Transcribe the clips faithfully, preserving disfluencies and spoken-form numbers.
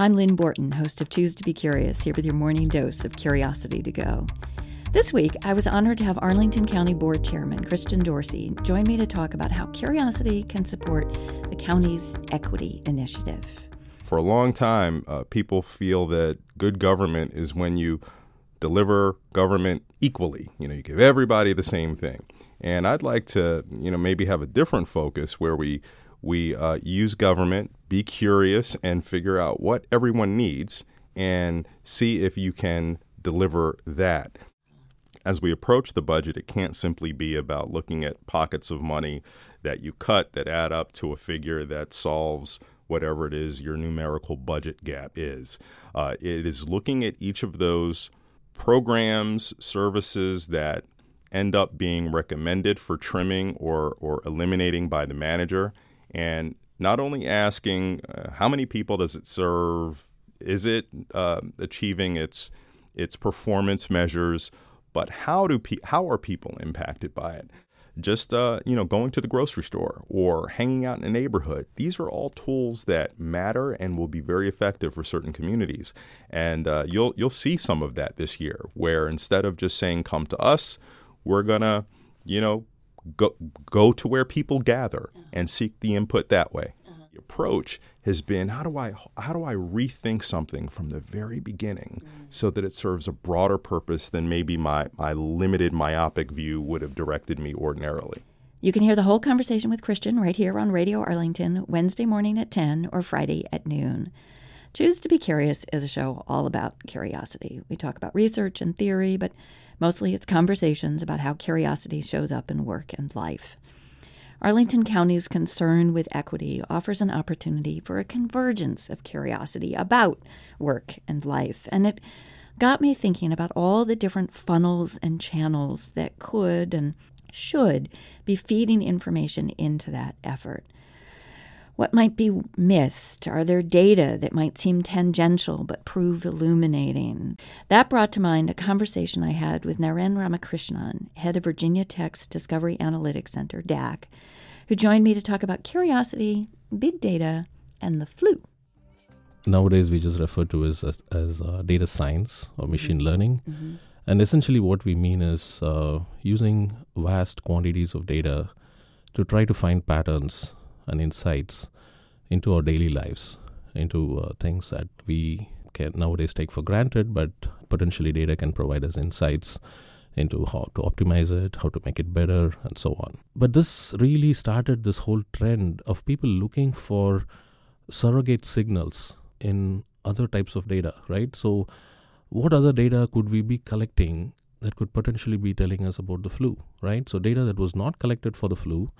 I'm Lynn Borton, host of Choose to Be Curious, here with your morning dose of curiosity to go. This week, I was honored to have Arlington County Board Chairman Christian Dorsey join me to talk about how curiosity can support the county's equity initiative. For a long time, uh, people feel that good government is when you deliver government equally. You know, you give everybody the same thing. And I'd like to, you know, maybe have a different focus where we we uh, use government, be curious, and figure out what everyone needs and see if you can deliver that. As we approach the budget, it can't simply be about looking at pockets of money that you cut that add up to a figure that solves whatever it is your numerical budget gap is. Uh, it is looking at each of those programs, services that end up being recommended for trimming or, or eliminating by the manager, and not only asking uh, how many people does it serve, is it uh, achieving its its performance measures, but how do pe- how are people impacted by it? Just uh, you know, going to the grocery store or hanging out in a neighborhood. These are all tools that matter and will be very effective for certain communities. And uh, you'll you'll see some of that this year, where instead of just saying come to us, we're gonna you know go go to where people gather and seek the input that way. Approach has been how do I how do I rethink something from the very beginning mm. so that it serves a broader purpose than maybe my, my limited myopic view would have directed me ordinarily. You can hear the whole conversation with Christian right here on Radio Arlington Wednesday morning at ten or Friday at noon. Choose to Be Curious is a show all about curiosity. We talk about research and theory, but mostly it's conversations about how curiosity shows up in work and life. Arlington County's concern with equity offers an opportunity for a convergence of curiosity about work and life, and it got me thinking about all the different funnels and channels that could and should be feeding information into that effort. What might be missed? Are there data that might seem tangential but prove illuminating? That brought to mind a conversation I had with Naren Ramakrishnan, head of Virginia Tech's Discovery Analytics Center, D A C, who joined me to talk about curiosity, big data, and the flu. Nowadays, we just refer to it as, as, as uh, data science or machine mm-hmm. learning. Mm-hmm. And essentially what we mean is uh, using vast quantities of data to try to find patterns and insights into our daily lives, into uh, things that we can nowadays take for granted, but potentially data can provide us insights into how to optimize it, how to make it better, and so on. But this really started this whole trend of people looking for surrogate signals in other types of data, right? So what other data could we be collecting that could potentially be telling us about the flu, right? So data that was not collected for the flu,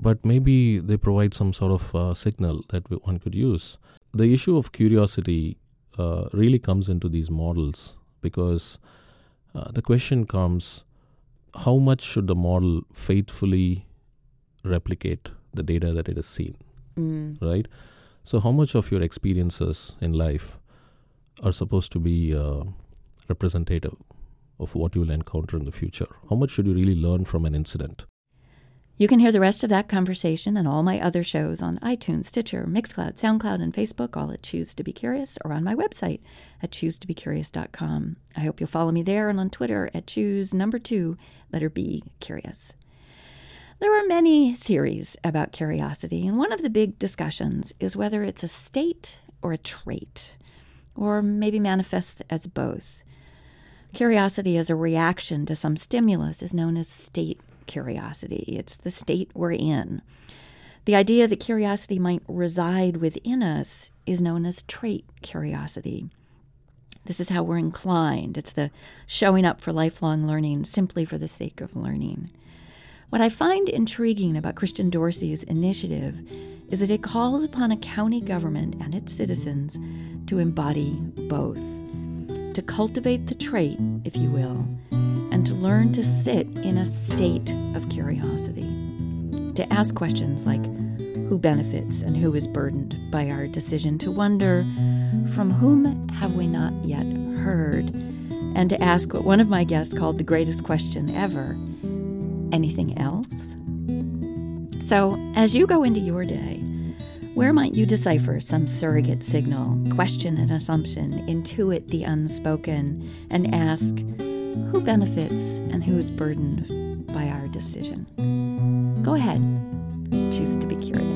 but maybe they provide some sort of uh, signal that we, one could use. The issue of curiosity uh, really comes into these models because uh, the question comes, how much should the model faithfully replicate the data that it has seen, mm. right? So how much of your experiences in life are supposed to be uh, representative of what you'll encounter in the future? How much should you really learn from an incident? You can hear the rest of that conversation and all my other shows on iTunes, Stitcher, Mixcloud, Soundcloud, and Facebook, all at Choose to Be Curious, or on my website at choose to be curious dot com. I hope you'll follow me there and on Twitter at choose number two, letter B, curious. There are many theories about curiosity, and one of the big discussions is whether it's a state or a trait, or maybe manifests as both. Curiosity as a reaction to some stimulus is known as state curiosity. It's the state we're in. The idea that curiosity might reside within us is known as trait curiosity. This is how we're inclined. It's the showing up for lifelong learning simply for the sake of learning. What I find intriguing about Christian Dorsey's initiative is that it calls upon a county government and its citizens to embody both, to cultivate the trait, if you will, and to learn to sit in a state of curiosity, to ask questions like who benefits and who is burdened by our decision, to wonder from whom have we not yet heard, and to ask what one of my guests called the greatest question ever, anything else? So as you go into your day, Where might you decipher some surrogate signal, question an assumption, intuit the unspoken, and ask who benefits and who is burdened by our decision? Go ahead. Choose to be curious.